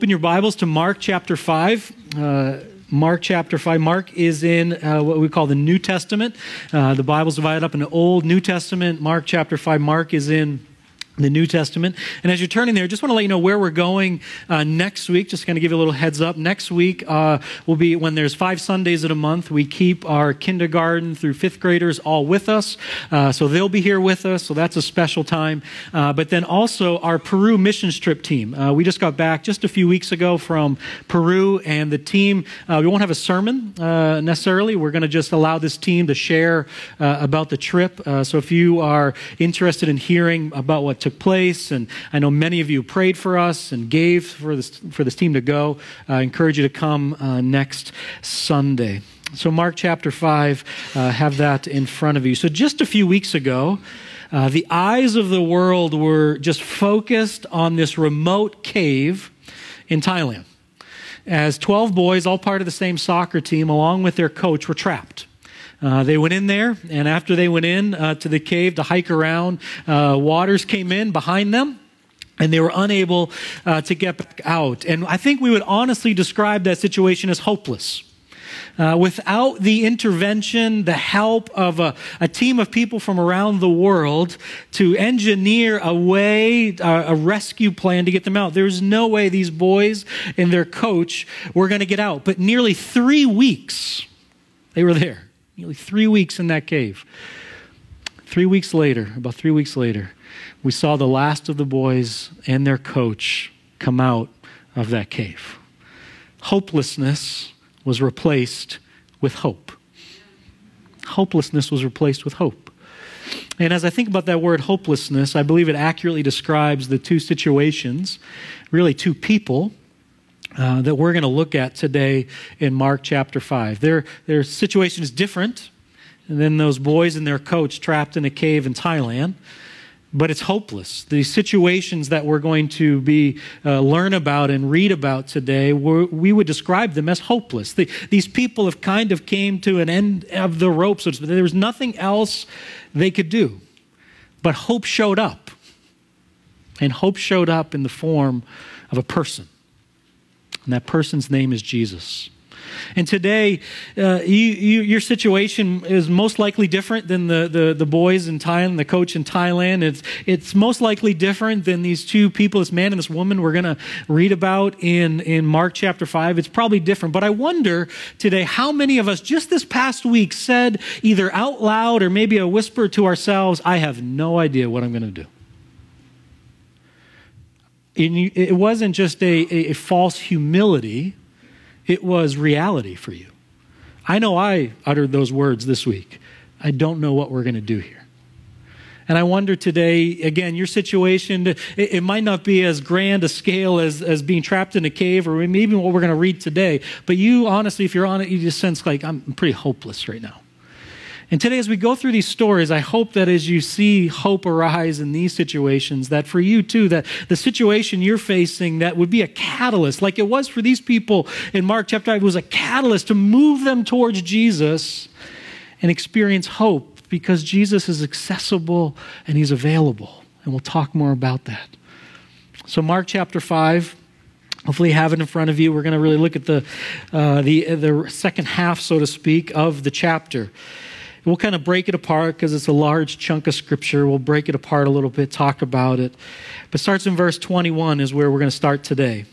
Open your Bibles to Mark chapter 5. Mark chapter 5. Mark is in what we call the New Testament. The Bible's divided up into Old, New Testament. Mark chapter 5. Mark is in the New Testament. And as you're turning there, I just want to let you know where we're going next week. Just kind of give you a little heads up. Next week will be when there's 5 Sundays in a month. We keep our kindergarten through 5th graders all with us. So they'll be here with us. So that's a special time. But then also our Peru missions trip team. We just got back just a few weeks ago from Peru, and the team, we won't have a sermon necessarily. We're going to just allow this team to share about the trip. So if you are interested in hearing about what took place, and I know many of you prayed for us and gave for this team to go. I encourage you to come next Sunday. So Mark chapter 5, have that in front of you. So just a few weeks ago, the eyes of the world were just focused on this remote cave in Thailand, as 12 boys, all part of the same soccer team, along with their coach, were trapped. They went in there, and after they went in to the cave to hike around, waters came in behind them, and they were unable to get back out. And I think we would honestly describe that situation as hopeless. Without the intervention, the help of a team of people from around the world to engineer a way, a rescue plan to get them out, there's no way these boys and their coach were going to get out. But nearly 3 weeks, they were there. Nearly 3 weeks in that cave. 3 weeks later, about 3 weeks later, we saw the last of the boys and their coach come out of that cave. Hopelessness was replaced with hope. Hopelessness was replaced with hope. And as I think about that word hopelessness, I believe it accurately describes the two situations, really two people, that we're going to look at today in Mark chapter 5. Their situation is different than those boys and their coach trapped in a cave in Thailand, but it's hopeless. The situations that we're going to be learn about and read about today, we would describe them as hopeless. These people have kind of came to an end of the rope, so there was nothing else they could do. But hope showed up, and hope showed up in the form of a person. And that person's name is Jesus. And today, your situation is most likely different than the boys in Thailand, the coach in Thailand. It's most likely different than these two people, this man and this woman we're going to read about in Mark chapter 5. It's probably different. But I wonder today how many of us just this past week said either out loud or maybe a whisper to ourselves, I have no idea what I'm going to do. It wasn't just a false humility, it was reality for you. I know I uttered those words this week. I don't know what we're going to do here. And I wonder today, again, your situation, it might not be as grand a scale as being trapped in a cave or maybe even what we're going to read today, but you honestly, if you're on it, you just sense like, I'm pretty hopeless right now. And today as we go through these stories, I hope that as you see hope arise in these situations, that for you too, that the situation you're facing, that would be a catalyst, like it was for these people in Mark chapter 5, it was a catalyst to move them towards Jesus and experience hope because Jesus is accessible and he's available. And we'll talk more about that. So Mark chapter 5, hopefully you have it in front of you. We're going to really look at the second half, so to speak, of the chapter. We'll kind of break it apart because it's a large chunk of Scripture. We'll break it apart a little bit, talk about it. But starts in verse 21 is where we're going to start today.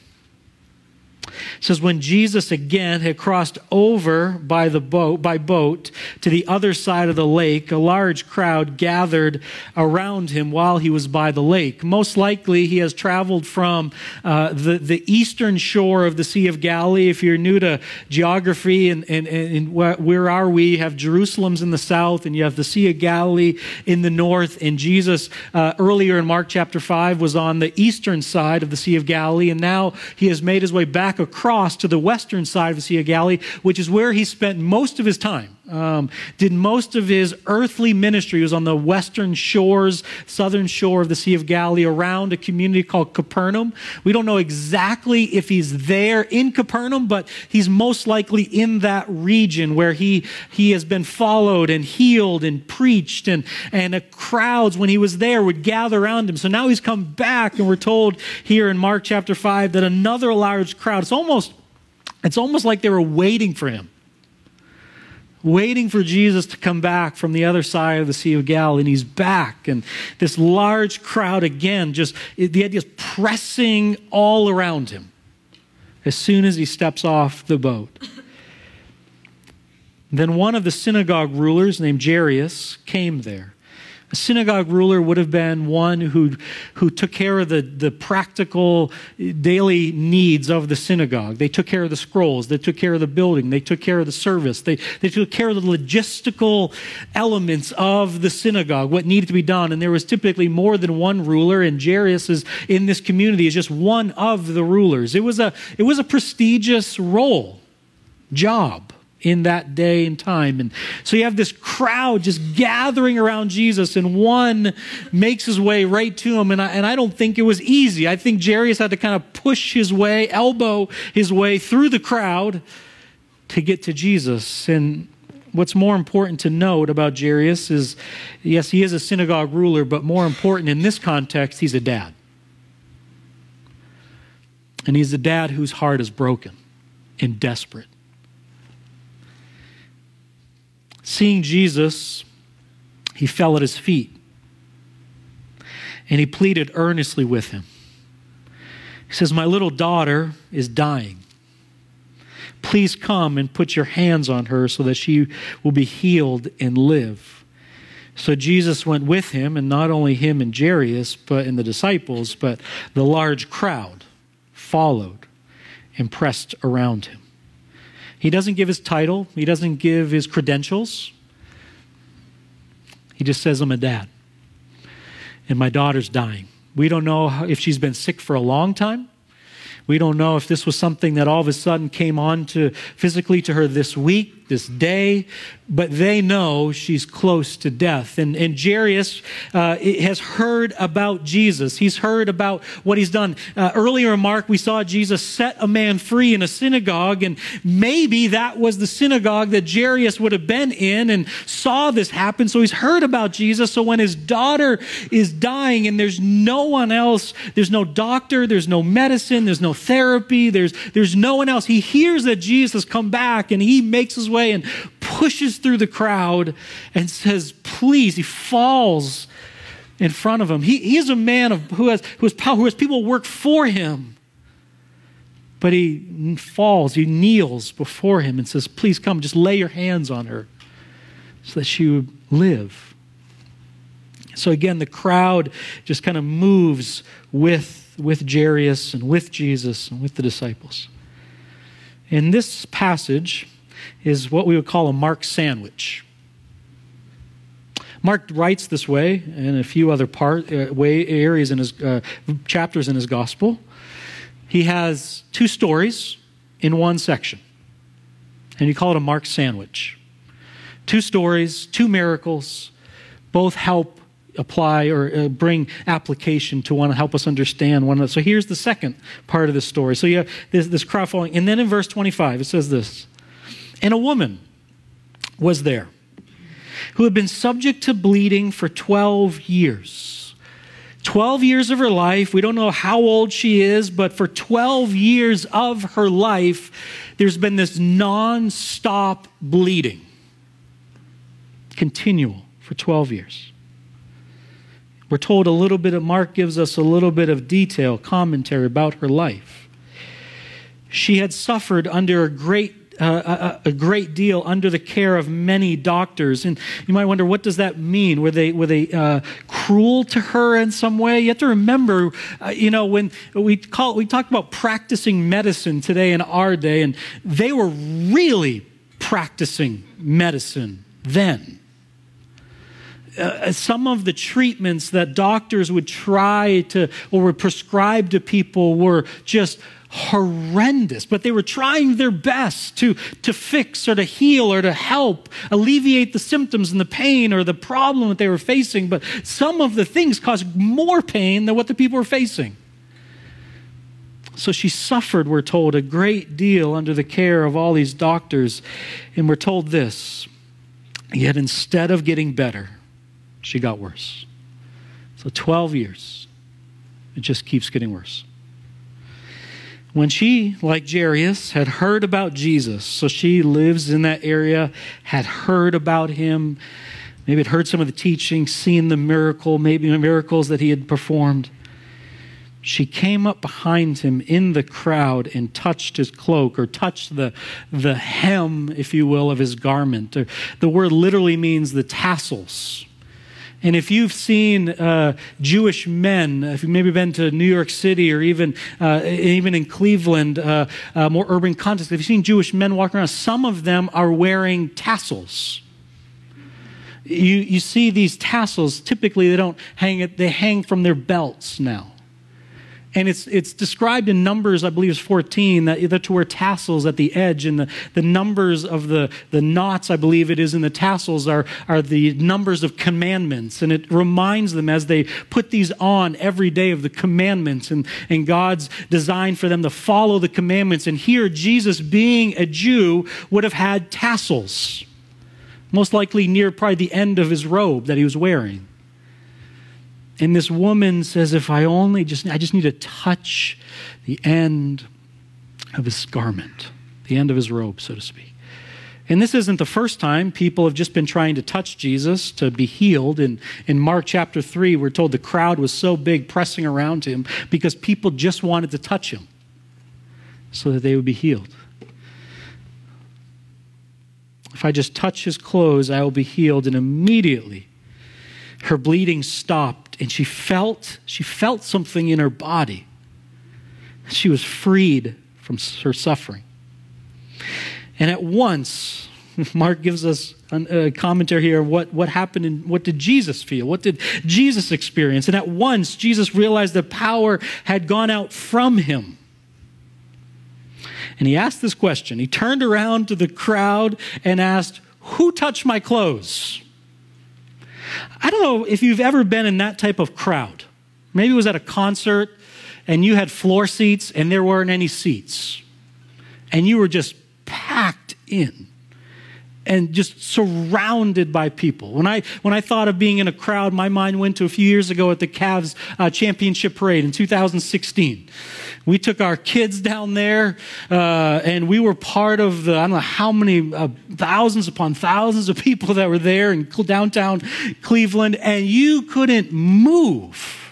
It says, when Jesus again had crossed over by boat to the other side of the lake, a large crowd gathered around him while he was by the lake. Most likely he has traveled from the eastern shore of the Sea of Galilee. If you're new to geography and where are we, you have Jerusalem's in the south and you have the Sea of Galilee in the north. And Jesus earlier in Mark chapter 5 was on the eastern side of the Sea of Galilee, and now he has made his way back across to the western side of the Sea of Galilee, which is where he spent most of his time did most of his earthly ministry. He was on the western shores, southern shore of the Sea of Galilee, around a community called Capernaum. We don't know exactly if he's there in Capernaum, but he's most likely in that region where he has been followed and healed and preached, and crowds when he was there would gather around him. So now he's come back, and we're told here in Mark chapter 5 that another large crowd, it's almost like they were waiting for him. Waiting for Jesus to come back from the other side of the Sea of Galilee, and he's back. And this large crowd, again, just the idea is pressing all around him as soon as he steps off the boat. Then one of the synagogue rulers named Jairus came there. A synagogue ruler would have been one who took care of the practical daily needs of the synagogue. They took care of the scrolls. They took care of the building. They took care of the service. They took care of the logistical elements of the synagogue, what needed to be done. And there was typically more than one ruler, and Jairus is in this community is just one of the rulers. It was a prestigious role, job, in that day and time. And so you have this crowd just gathering around Jesus, and one makes his way right to him. And I don't think it was easy. I think Jairus had to kind of push his way, elbow his way through the crowd to get to Jesus. And what's more important to note about Jairus is, yes, he is a synagogue ruler, but more important in this context, he's a dad. And he's a dad whose heart is broken and desperate. Seeing Jesus, he fell at his feet, and he pleaded earnestly with him. He says, "My little daughter is dying. Please come and put your hands on her so that she will be healed and live." So Jesus went with him, and not only him and Jairus, and the disciples, but the large crowd followed and pressed around him. He doesn't give his title. He doesn't give his credentials. He just says, "I'm a dad, and my daughter's dying." We don't know if she's been sick for a long time. We don't know if this was something that all of a sudden came on to physically to her this week, this day, but they know she's close to death. And Jairus has heard about Jesus. He's heard about what he's done. Earlier in Mark, we saw Jesus set a man free in a synagogue, and maybe that was the synagogue that Jairus would have been in and saw this happen. So he's heard about Jesus. So when his daughter is dying and there's no one else, there's no doctor, there's no medicine, there's no therapy, there's no one else. He hears that Jesus has come back, and he makes his way and pushes through the crowd and says, "Please." He falls in front of him. He is a man who has power, who has people work for him. But he falls, he kneels before him and says, "Please come, just lay your hands on her so that she would live." So again, the crowd just kind of moves with Jairus and with Jesus and with the disciples. And this passage is what we would call a Mark sandwich. Mark writes this way in a few other areas in his chapters in his gospel. He has two stories in one section, and you call it a Mark sandwich. Two stories, two miracles, both help apply or bring application to one, help us understand one another. So here's the second part of the story. So you have this crowd following. And then in verse 25, it says this, "And a woman was there who had been subject to bleeding for 12 years. 12 years of her life. We don't know how old she is, but for 12 years of her life, there's been this non-stop bleeding. Continual for 12 years. We're told a little bit of, Mark gives us a little bit of detail, commentary about her life. She had suffered under a great deal under the care of many doctors. And you might wonder, what does that mean? Were they cruel to her in some way? You have to remember, when we talk about practicing medicine today in our day, and they were really practicing medicine then. some of the treatments that doctors would try to or would prescribe to people were just horrendous, but they were trying their best to fix or to heal or to help alleviate the symptoms and the pain or the problem that they were facing. But some of the things caused more pain than what the people were facing. So she suffered, we're told, a great deal under the care of all these doctors. And we're told this, yet instead of getting better, she got worse. So 12 years, it just keeps getting worse. When she, like Jairus, had heard about Jesus, so she lives in that area, had heard about him, maybe had heard some of the teaching, seen the miracle, maybe the miracles that he had performed. She came up behind him in the crowd and touched his cloak, or touched the hem, if you will, of his garment. The word literally means the tassels. And if you've seen Jewish men, if you've maybe been to New York City or even in Cleveland, more urban context, if you've seen Jewish men walking around, some of them are wearing tassels. You see these tassels. Typically, they don't hang it; they hang from their belts now. And it's described in Numbers, I believe it's 14, that to wear tassels at the edge. And the numbers of the knots, I believe it is, in the tassels are the numbers of commandments. And it reminds them as they put these on every day of the commandments and God's design for them to follow the commandments. And here, Jesus, being a Jew, would have had tassels, most likely near probably the end of his robe that he was wearing. And this woman says, if I only I just need to touch the end of his garment, the end of his robe, so to speak. And this isn't the first time people have just been trying to touch Jesus to be healed. And in Mark chapter 3, we're told the crowd was so big pressing around him because people just wanted to touch him so that they would be healed. If I just touch his clothes, I will be healed. And immediately her bleeding stopped, and she felt something in her body. She was freed from her suffering. And at once, Mark gives us a commentary here of what happened and what did Jesus feel? What did Jesus experience? And at once, Jesus realized the power had gone out from him. And he asked this question. He turned around to the crowd and asked, "Who touched my clothes?" I don't know if you've ever been in that type of crowd. Maybe it was at a concert and you had floor seats and there weren't any seats. And you were just packed in and just surrounded by people. When I thought of being in a crowd, my mind went to a few years ago at the Cavs championship parade in 2016. We took our kids down there, and we were part of the, I don't know how many, thousands upon thousands of people that were there in downtown Cleveland, and you couldn't move.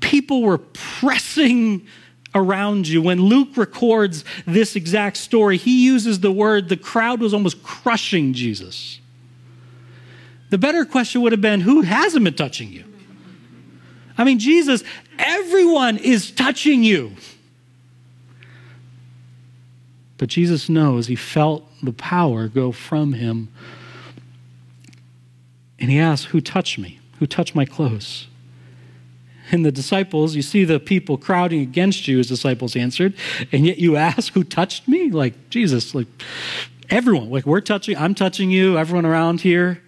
People were pressing around you. When Luke records this exact story, he uses the word, the crowd was almost crushing Jesus. The better question would have been, who hasn't been touching you? I mean, Jesus, everyone is touching you. But Jesus knows, he felt the power go from him. And he asked, who touched me? Who touched my clothes? And the disciples, you see the people crowding against you, his disciples answered, and yet you ask, who touched me? Like, Jesus, like, everyone, like, we're touching, I'm touching you, everyone around here.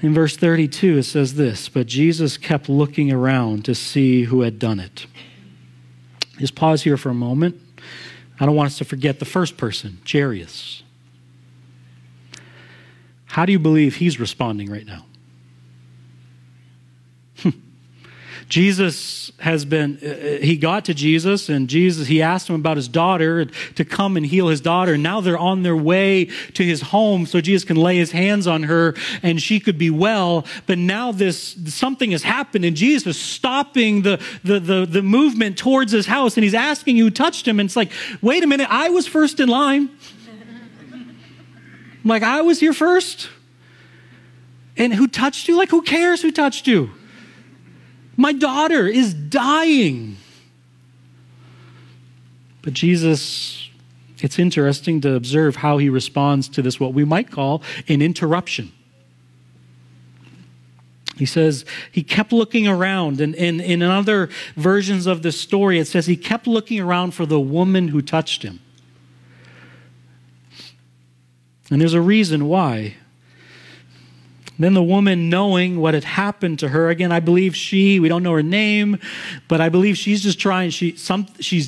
In verse 32, it says this, but Jesus kept looking around to see who had done it. Just pause here for a moment. I don't want us to forget the first person, Jairus. How do you believe he's responding right now? Jesus has been, he got to Jesus, and Jesus, he asked him about his daughter, to come and heal his daughter. And now they're on their way to his home so Jesus can lay his hands on her and she could be well. But now something has happened, and Jesus is stopping the movement towards his house, and he's asking who touched him. And it's like, wait a minute, I was first in line. Like, I was here first. And who touched you? Like, who cares who touched you? My daughter is dying. But Jesus, it's interesting to observe how he responds to this, what we might call an interruption. He says he kept looking around. And in other versions of the story, it says he kept looking around for the woman who touched him. And there's a reason why. Then the woman, knowing what had happened to her, again, I believe we don't know her name, but I believe she's just trying, she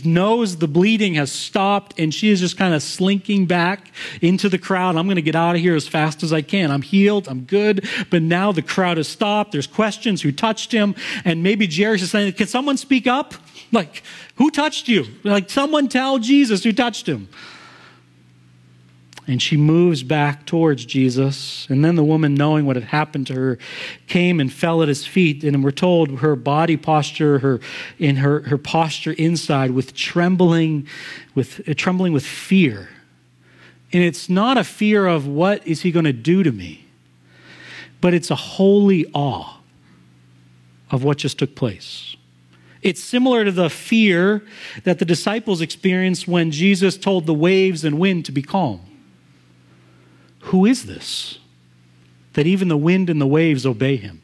knows the bleeding has stopped, and she is just kind of slinking back into the crowd. I'm going to get out of here as fast as I can. I'm healed. I'm good. But now the crowd has stopped. There's questions. Who touched him? And maybe Jairus is saying, can someone speak up? Like, who touched you? Like, someone tell Jesus who touched him. And she moves back towards Jesus. And then the woman, knowing what had happened to her, came and fell at his feet. And we're told her body posture, her posture inside, with trembling with fear. And it's not a fear of what is he going to do to me, but it's a holy awe of what just took place. It's similar to the fear that the disciples experienced when Jesus told the waves and wind to be calm. Who is this, that even the wind and the waves obey him?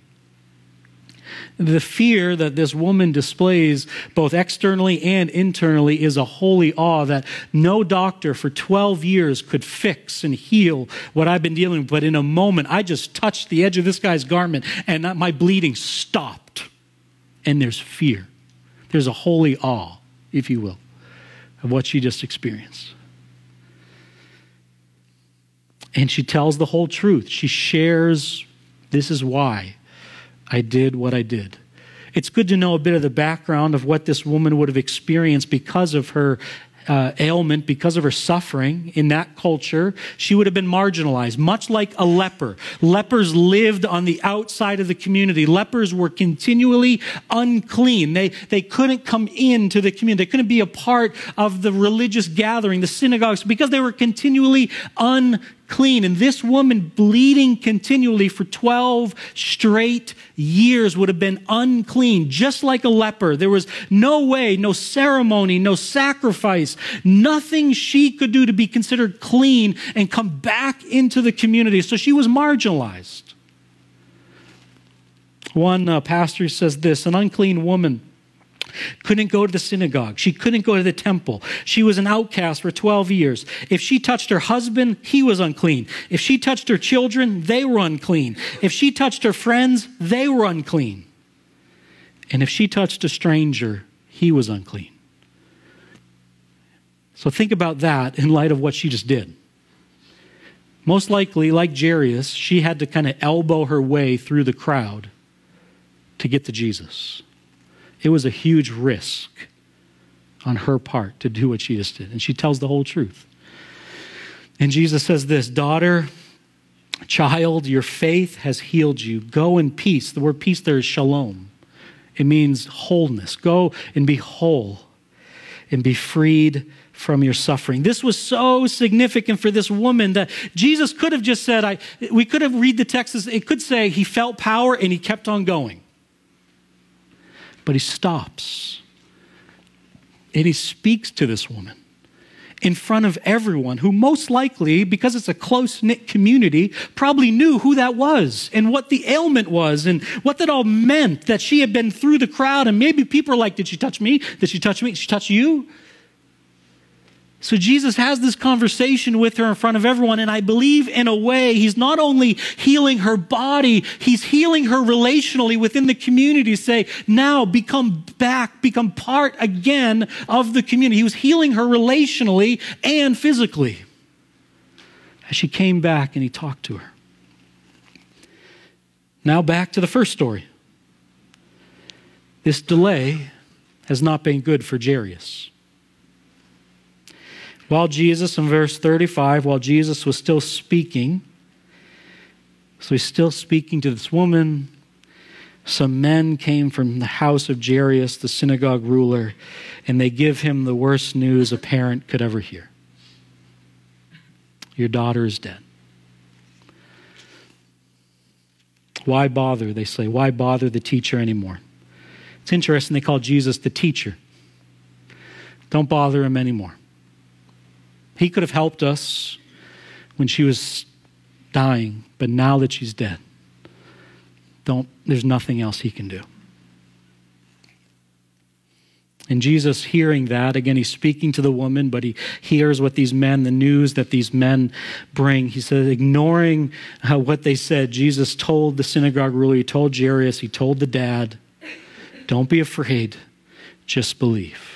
The fear that this woman displays, both externally and internally, is a holy awe that no doctor for 12 years could fix and heal what I've been dealing with. But in a moment, I just touched the edge of this guy's garment and my bleeding stopped. And there's fear. There's a holy awe, if you will, of what she just experienced. And she tells the whole truth. She shares, this is why I did what I did. It's good to know a bit of the background of what this woman would have experienced because of her ailment, because of her suffering in that culture. She would have been marginalized, much like a leper. Lepers lived on the outside of the community. Lepers were continually unclean. They couldn't come into the community. They couldn't be a part of the religious gathering, the synagogues, because they were continually unclean. And this woman, bleeding continually for 12 straight years, would have been unclean, just like a leper. There was no way, no ceremony, no sacrifice, nothing she could do to be considered clean and come back into the community. So she was marginalized. One pastor says this: an unclean woman couldn't go to the synagogue. She couldn't go to the temple. She was an outcast for 12 years. If she touched her husband, he was unclean. If she touched her children, they were unclean. If she touched her friends, they were unclean. And if she touched a stranger, he was unclean. So think about that in light of what she just did. Most likely, like Jairus, she had to kind of elbow her way through the crowd to get to Jesus. It was a huge risk on her part to do what she just did. And she tells the whole truth. And Jesus says this: daughter, child, your faith has healed you. Go in peace. The word peace there is shalom. It means wholeness. Go and be whole and be freed from your suffering. This was so significant for this woman that Jesus could have just said, we could have read the text. It could say he felt power and he kept on going. But he stops and he speaks to this woman in front of everyone who most likely, because it's a close-knit community, probably knew who that was and what the ailment was and what that all meant, that she had been through the crowd, and maybe people are like, did she touch me? Did she touch me? Did she touch you? So Jesus has this conversation with her in front of everyone, and I believe in a way he's not only healing her body, he's healing her relationally within the community. Say, now become back, become part again of the community. He was healing her relationally and physically as she came back and he talked to her. Now back to the first story. This delay has not been good for Jairus. In verse 35, while Jesus was still speaking, so he's still speaking to this woman, some men came from the house of Jairus, the synagogue ruler, and they give him the worst news a parent could ever hear. Your daughter is dead. Why bother, they say. Why bother the teacher anymore? It's interesting, they call Jesus the teacher. Don't bother him anymore. He could have helped us when she was dying, but now that she's dead, there's nothing else he can do. And Jesus, hearing that, again, he's speaking to the woman, but he hears what these men, the news that these men bring. He says, ignoring what they said, Jesus told the synagogue ruler, he told Jairus, he told the dad, don't be afraid, just believe.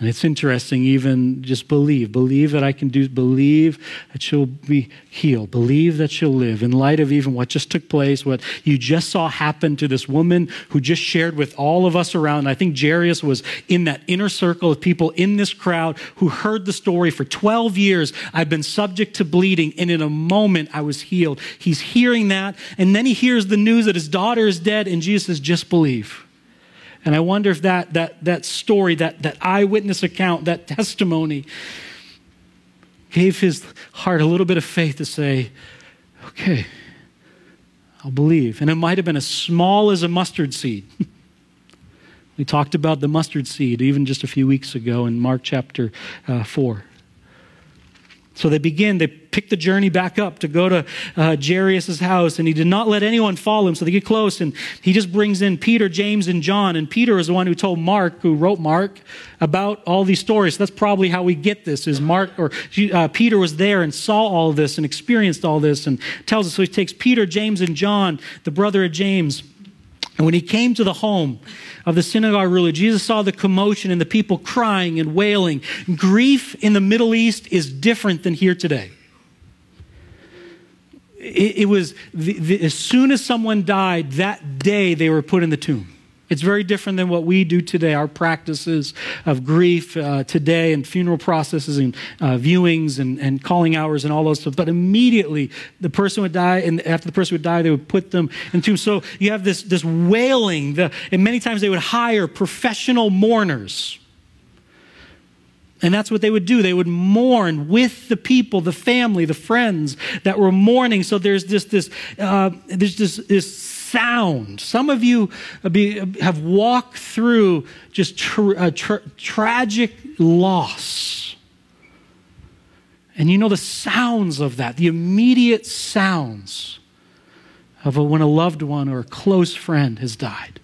And it's interesting, even just believe that I can do, believe that she'll be healed, believe that she'll live. In light of even what just took place, what you just saw happen to this woman who just shared with all of us around. And I think Jairus was in that inner circle of people in this crowd who heard the story for 12 years. I've been subject to bleeding, and in a moment I was healed. He's hearing that, and then he hears the news that his daughter is dead, and Jesus says, just believe. And I wonder if that story, that eyewitness account, that testimony gave his heart a little bit of faith to say, okay, I'll believe. And it might have been as small as a mustard seed. We talked about the mustard seed even just a few weeks ago in Mark chapter 4. So they pick the journey back up to go to Jairus' house, and he did not let anyone follow him, so they get close, and he just brings in Peter, James, and John, and Peter is the one who told Mark, who wrote Mark, about all these stories. So that's probably how we get this, is Mark, or Peter was there and saw all this and experienced all this and tells us, so he takes Peter, James, and John, the brother of James. And when he came to the home of the synagogue ruler, Jesus saw the commotion and the people crying and wailing. Grief in the Middle East is different than here today. It was, as soon as someone died, that day they were put in the tomb. It's very different than what we do today. Our practices of grief today and funeral processes and viewings and calling hours and all those stuff. But immediately the person would die, and after the person would die, they would put them in the tomb. So you have this wailing, and many times they would hire professional mourners. And that's what they would do. They would mourn with the people, the family, the friends that were mourning. So there's this sound. Some of you have walked through just tragic loss. And you know the sounds of that, the immediate sounds of when a loved one or a close friend has died.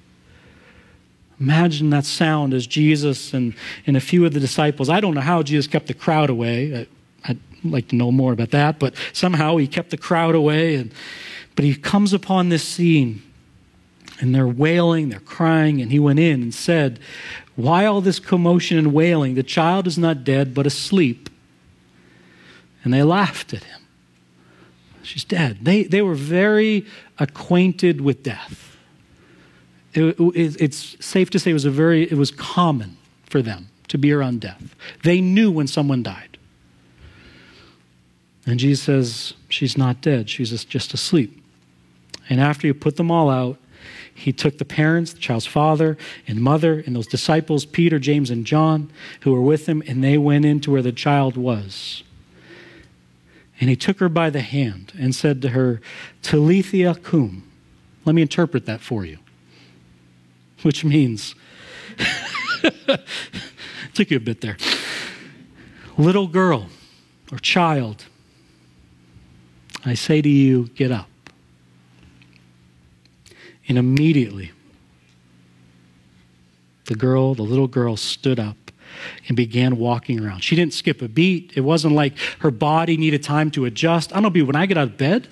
Imagine that sound as Jesus and a few of the disciples. I don't know how Jesus kept the crowd away. I'd like to know more about that, but somehow he kept the crowd away. But he comes upon this scene, and they're wailing, they're crying, and he went in and said, why all this commotion and wailing? The child is not dead, but asleep. And they laughed at him. She's dead. They were very acquainted with death. It's safe to say it was common for them to be around death. They knew when someone died. And Jesus says, she's not dead. She's just asleep. And after he put them all out, he took the parents, the child's father and mother, and those disciples, Peter, James, and John, who were with him, and they went into where the child was. And he took her by the hand and said to her, Talitha cum. Let me interpret that for you. Which means, took you a bit there, little girl or child, I say to you, get up. And immediately, the little girl stood up and began walking around. She didn't skip a beat. It wasn't like her body needed time to adjust. I don't know, when I get out of bed,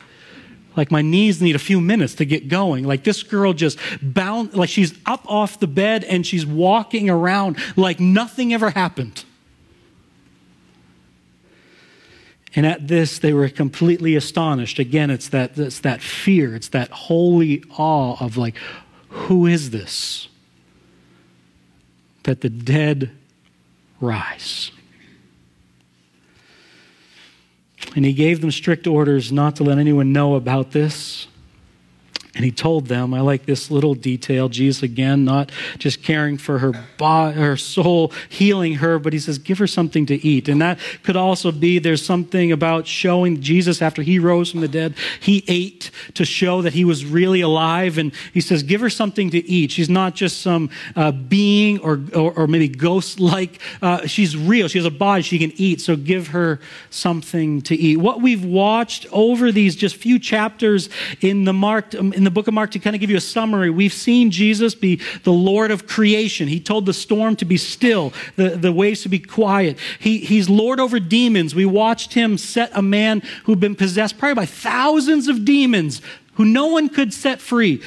like my knees need a few minutes to get going. Like this girl just bound, like she's up off the bed and she's walking around like nothing ever happened. And at this, they were completely astonished. Again, it's that fear. It's that holy awe of like, who is this? That the dead rise. And he gave them strict orders not to let anyone know about this. And he told them, I like this little detail, Jesus again, not just caring for her body, her soul, healing her, but he says, give her something to eat. And that could also be, there's something about showing Jesus after he rose from the dead, he ate to show that he was really alive. And he says, give her something to eat. She's not just some being or maybe ghost-like. She's real. She has a body. She can eat. So give her something to eat. What we've watched over these just few chapters in the book of Mark, to kind of give you a summary, we've seen Jesus be the Lord of creation. He told the storm to be still, the waves to be quiet. He's Lord over demons. We watched him set a man who'd been possessed probably by thousands of demons, who no one could set free.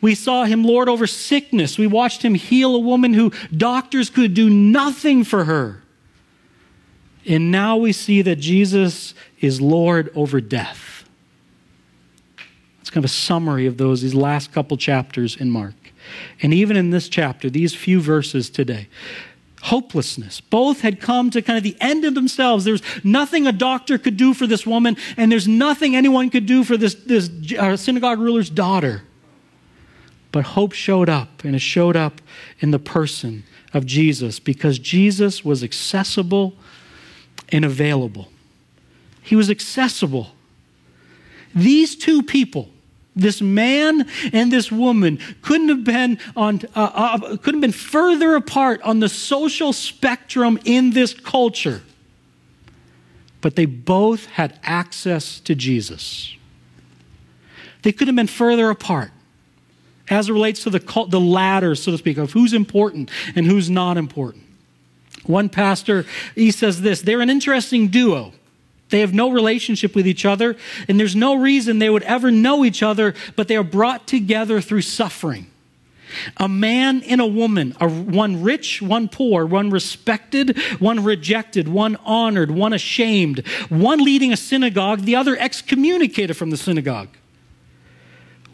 We saw him Lord over sickness. We watched him heal a woman who doctors could do nothing for her. And now we see that Jesus is Lord over death. Kind of a summary of these last couple chapters in Mark. And even in this chapter, these few verses today, hopelessness. Both had come to kind of the end of themselves. There's nothing a doctor could do for this woman, and there's nothing anyone could do for this synagogue ruler's daughter. But hope showed up, and it showed up in the person of Jesus, because Jesus was accessible and available. He was accessible. These two people, this man and this woman, couldn't have been further apart on the social spectrum in this culture. But they both had access to Jesus. They couldn't have been further apart as it relates to the ladder, so to speak, of who's important and who's not important. One pastor, he says this, they're an interesting duo. They have no relationship with each other, and there's no reason they would ever know each other, but they are brought together through suffering. A man and a woman, one rich, one poor, one respected, one rejected, one honored, one ashamed, one leading a synagogue, the other excommunicated from the synagogue.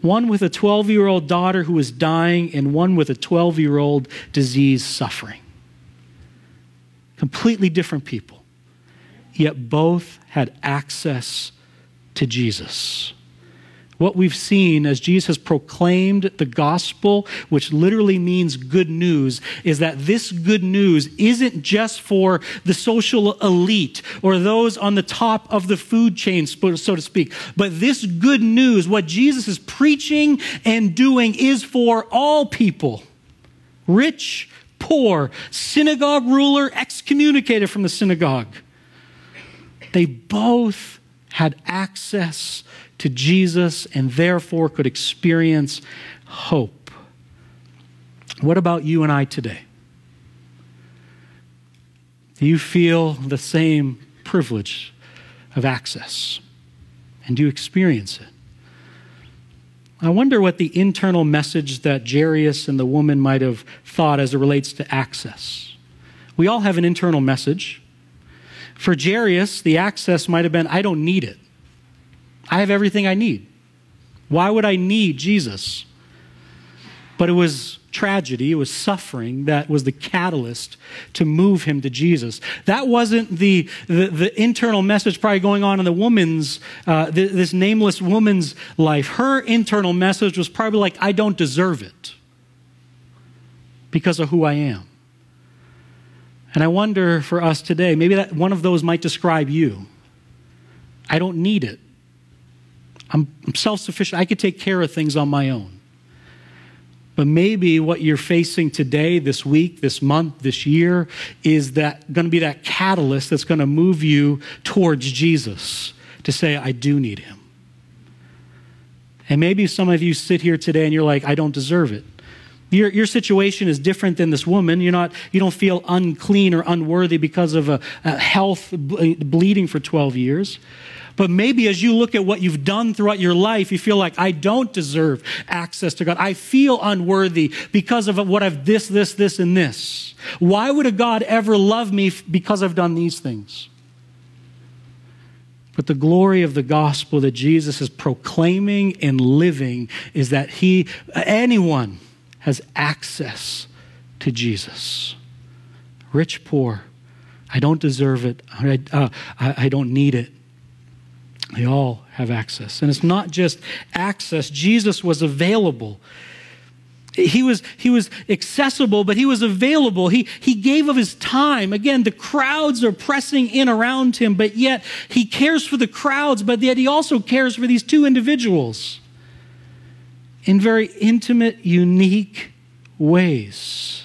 One with a 12-year-old daughter who is dying, and one with a 12-year-old disease suffering. Completely different people. Yet both had access to Jesus. What we've seen as Jesus has proclaimed the gospel, which literally means good news, is that this good news isn't just for the social elite or those on the top of the food chain, so to speak. But this good news, what Jesus is preaching and doing, is for all people. Rich, poor, synagogue ruler, excommunicated from the synagogue. They both had access to Jesus and therefore could experience hope. What about you and I today? Do you feel the same privilege of access? And do you experience it? I wonder what the internal message that Jairus and the woman might have thought as it relates to access. We all have an internal message. For Jairus, the access might have been, I don't need it. I have everything I need. Why would I need Jesus? But it was tragedy, it was suffering that was the catalyst to move him to Jesus. That wasn't the internal message probably going on in the woman's, this nameless woman's life. Her internal message was probably like, I don't deserve it because of who I am. And I wonder for us today, maybe that one of those might describe you. I don't need it. I'm self-sufficient. I could take care of things on my own. But maybe what you're facing today, this week, this month, this year, is that going to be that catalyst that's going to move you towards Jesus to say, I do need him. And maybe some of you sit here today and you're like, I don't deserve it. Your situation is different than this woman. You don't feel unclean or unworthy because of a health bleeding for 12 years. But maybe as you look at what you've done throughout your life, you feel like, I don't deserve access to God. I feel unworthy because of what I've this, and this. Why would a God ever love me because I've done these things? But the glory of the gospel that Jesus is proclaiming and living is that anyone has access to Jesus. Rich, poor, I don't deserve it. I don't need it. They all have access. And it's not just access. Jesus was available. He was accessible, but he was available. He gave of his time. Again, the crowds are pressing in around him, but yet he cares for the crowds, but yet he also cares for these two individuals in very intimate, unique ways.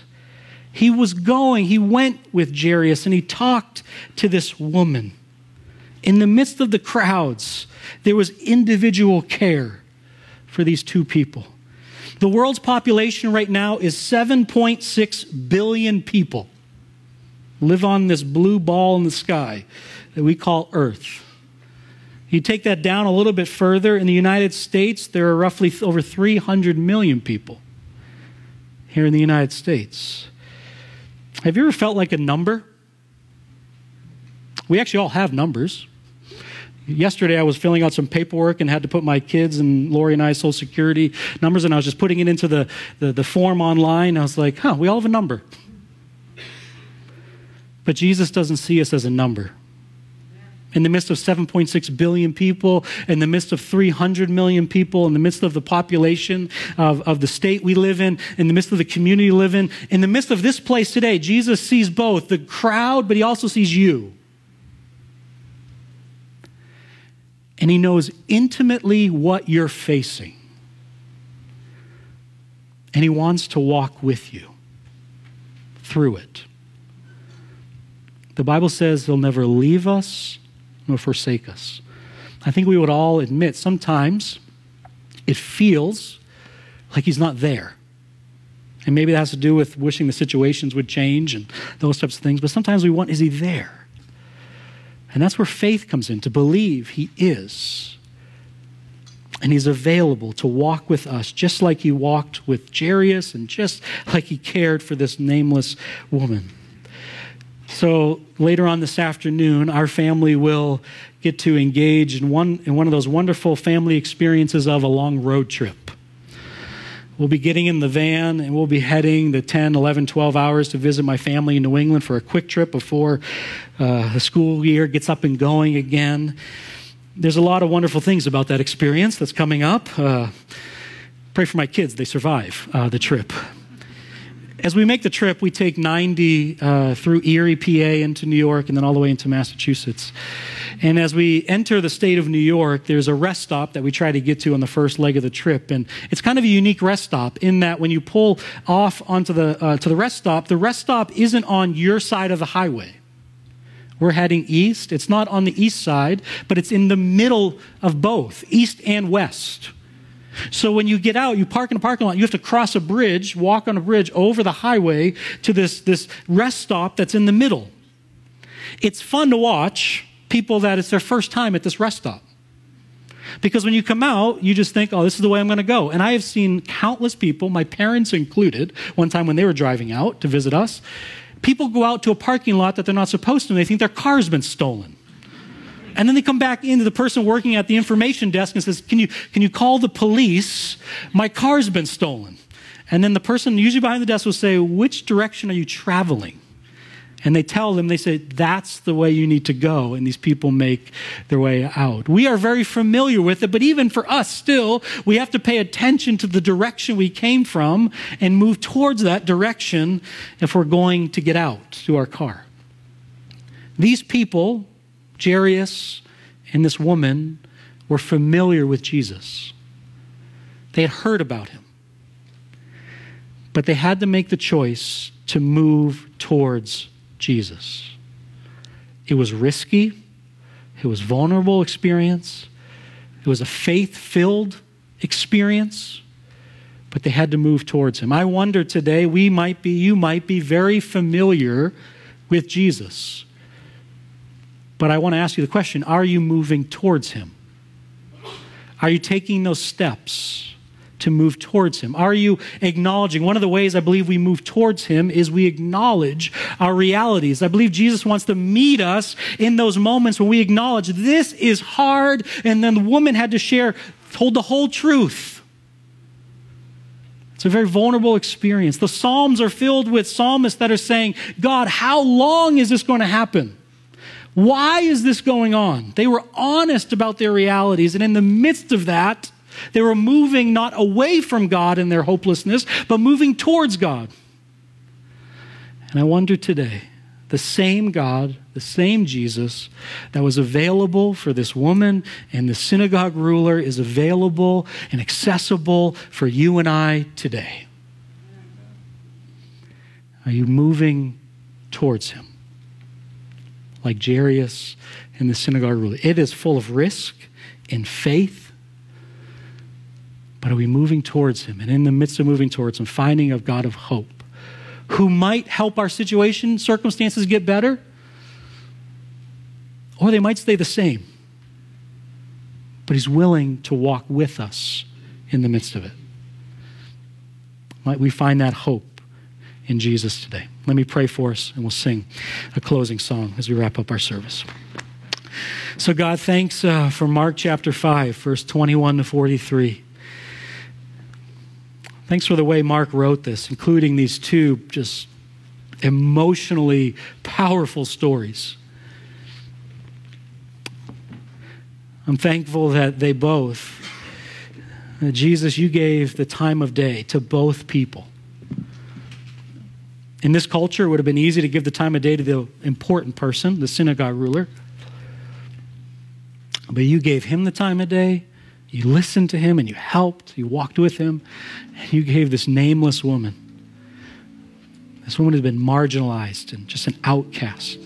He was going, he went with Jairus, and he talked to this woman. In the midst of the crowds, there was individual care for these two people. The world's population right now is 7.6 billion people live on this blue ball in the sky that we call Earth. You take that down a little bit further, in the United States, there are roughly over 300 million people here in the United States. Have you ever felt like a number? We actually all have numbers. Yesterday, I was filling out some paperwork and had to put my kids and Lori and I's Social Security numbers, and I was just putting it into the form online. I was like, we all have a number. But Jesus doesn't see us as a number. In the midst of 7.6 billion people, in the midst of 300 million people, in the midst of the population of the state we live in the midst of the community we live in the midst of this place today, Jesus sees both the crowd, but he also sees you. And he knows intimately what you're facing. And he wants to walk with you through it. The Bible says he'll never leave us nor forsake us. I think we would all admit sometimes it feels like he's not there. And maybe that has to do with wishing the situations would change and those types of things. But sometimes we want, is he there? And that's where faith comes in, to believe he is. And he's available to walk with us, just like he walked with Jairus and just like he cared for this nameless woman. So later on this afternoon, our family will get to engage in one of those wonderful family experiences of a long road trip. We'll be getting in the van, and we'll be heading the 10, 11, 12 hours to visit my family in New England for a quick trip before the school year gets up and going again. There's a lot of wonderful things about that experience that's coming up. Pray for my kids. They survive the trip. As we make the trip, we take 90 through Erie, PA, into New York, and then all the way into Massachusetts. And as we enter the state of New York, there's a rest stop that we try to get to on the first leg of the trip. And it's kind of a unique rest stop in that when you pull off onto the rest stop isn't on your side of the highway. We're heading east. It's not on the east side, but it's in the middle of both, east and west. So when you get out, you park in a parking lot, you have to cross a bridge, walk on a bridge over the highway to this rest stop that's in the middle. It's fun to watch people that it's their first time at this rest stop. Because when you come out, you just think, this is the way I'm going to go. And I have seen countless people, my parents included, one time when they were driving out to visit us, people go out to a parking lot that they're not supposed to, and they think their car's been stolen. And then they come back into the person working at the information desk and says, can you call the police? My car's been stolen. And then the person usually behind the desk will say, which direction are you traveling? And they tell them, they say, that's the way you need to go. And these people make their way out. We are very familiar with it, but even for us still, we have to pay attention to the direction we came from and move towards that direction if we're going to get out to our car. These people, Jairus and this woman, were familiar with Jesus. They had heard about him. But they had to make the choice to move towards Jesus. It was risky. It was a vulnerable experience. It was a faith-filled experience, but they had to move towards him. I wonder today, you might be very familiar with Jesus, but I want to ask you the question, are you moving towards him? Are you taking those steps to move towards him? Are you acknowledging? One of the ways I believe we move towards him is we acknowledge our realities. I believe Jesus wants to meet us in those moments when we acknowledge this is hard, and then the woman had to told the whole truth. It's a very vulnerable experience. The Psalms are filled with psalmists that are saying, God, how long is this going to happen? Why is this going on? They were honest about their realities, and in the midst of that, they were moving not away from God in their hopelessness, but moving towards God. And I wonder today, the same God, the same Jesus that was available for this woman and the synagogue ruler is available and accessible for you and I today. Are you moving towards him? Like Jairus and the synagogue ruler. It is full of risk and faith, but are we moving towards him? And in the midst of moving towards him, finding a God of hope who might help our situation, circumstances get better, or they might stay the same. But he's willing to walk with us in the midst of it. Might we find that hope in Jesus today? Let me pray for us, and we'll sing a closing song as we wrap up our service. So God, thanks for Mark chapter 5, verse 21 to 43. Thanks for the way Mark wrote this, including these two just emotionally powerful stories. I'm thankful that they both, Jesus, you gave the time of day to both people. In this culture, it would have been easy to give the time of day to the important person, the synagogue ruler. But you gave him the time of day. You listened to him and you helped. You walked with him. And you gave this nameless woman. This woman had been marginalized and just an outcast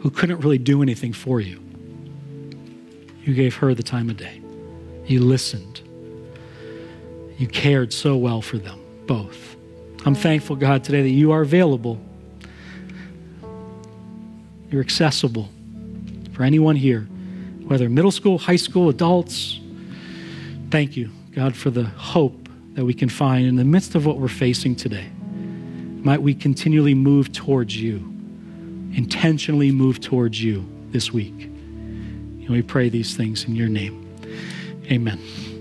who couldn't really do anything for you. You gave her the time of day. You listened. You cared so well for them, both. I'm thankful, God, today that you are available. You're accessible for anyone here, whether middle school, high school, adults. Thank you, God, for the hope that we can find in the midst of what we're facing today. Might we continually move towards you, intentionally move towards you this week. And we pray these things in your name. Amen.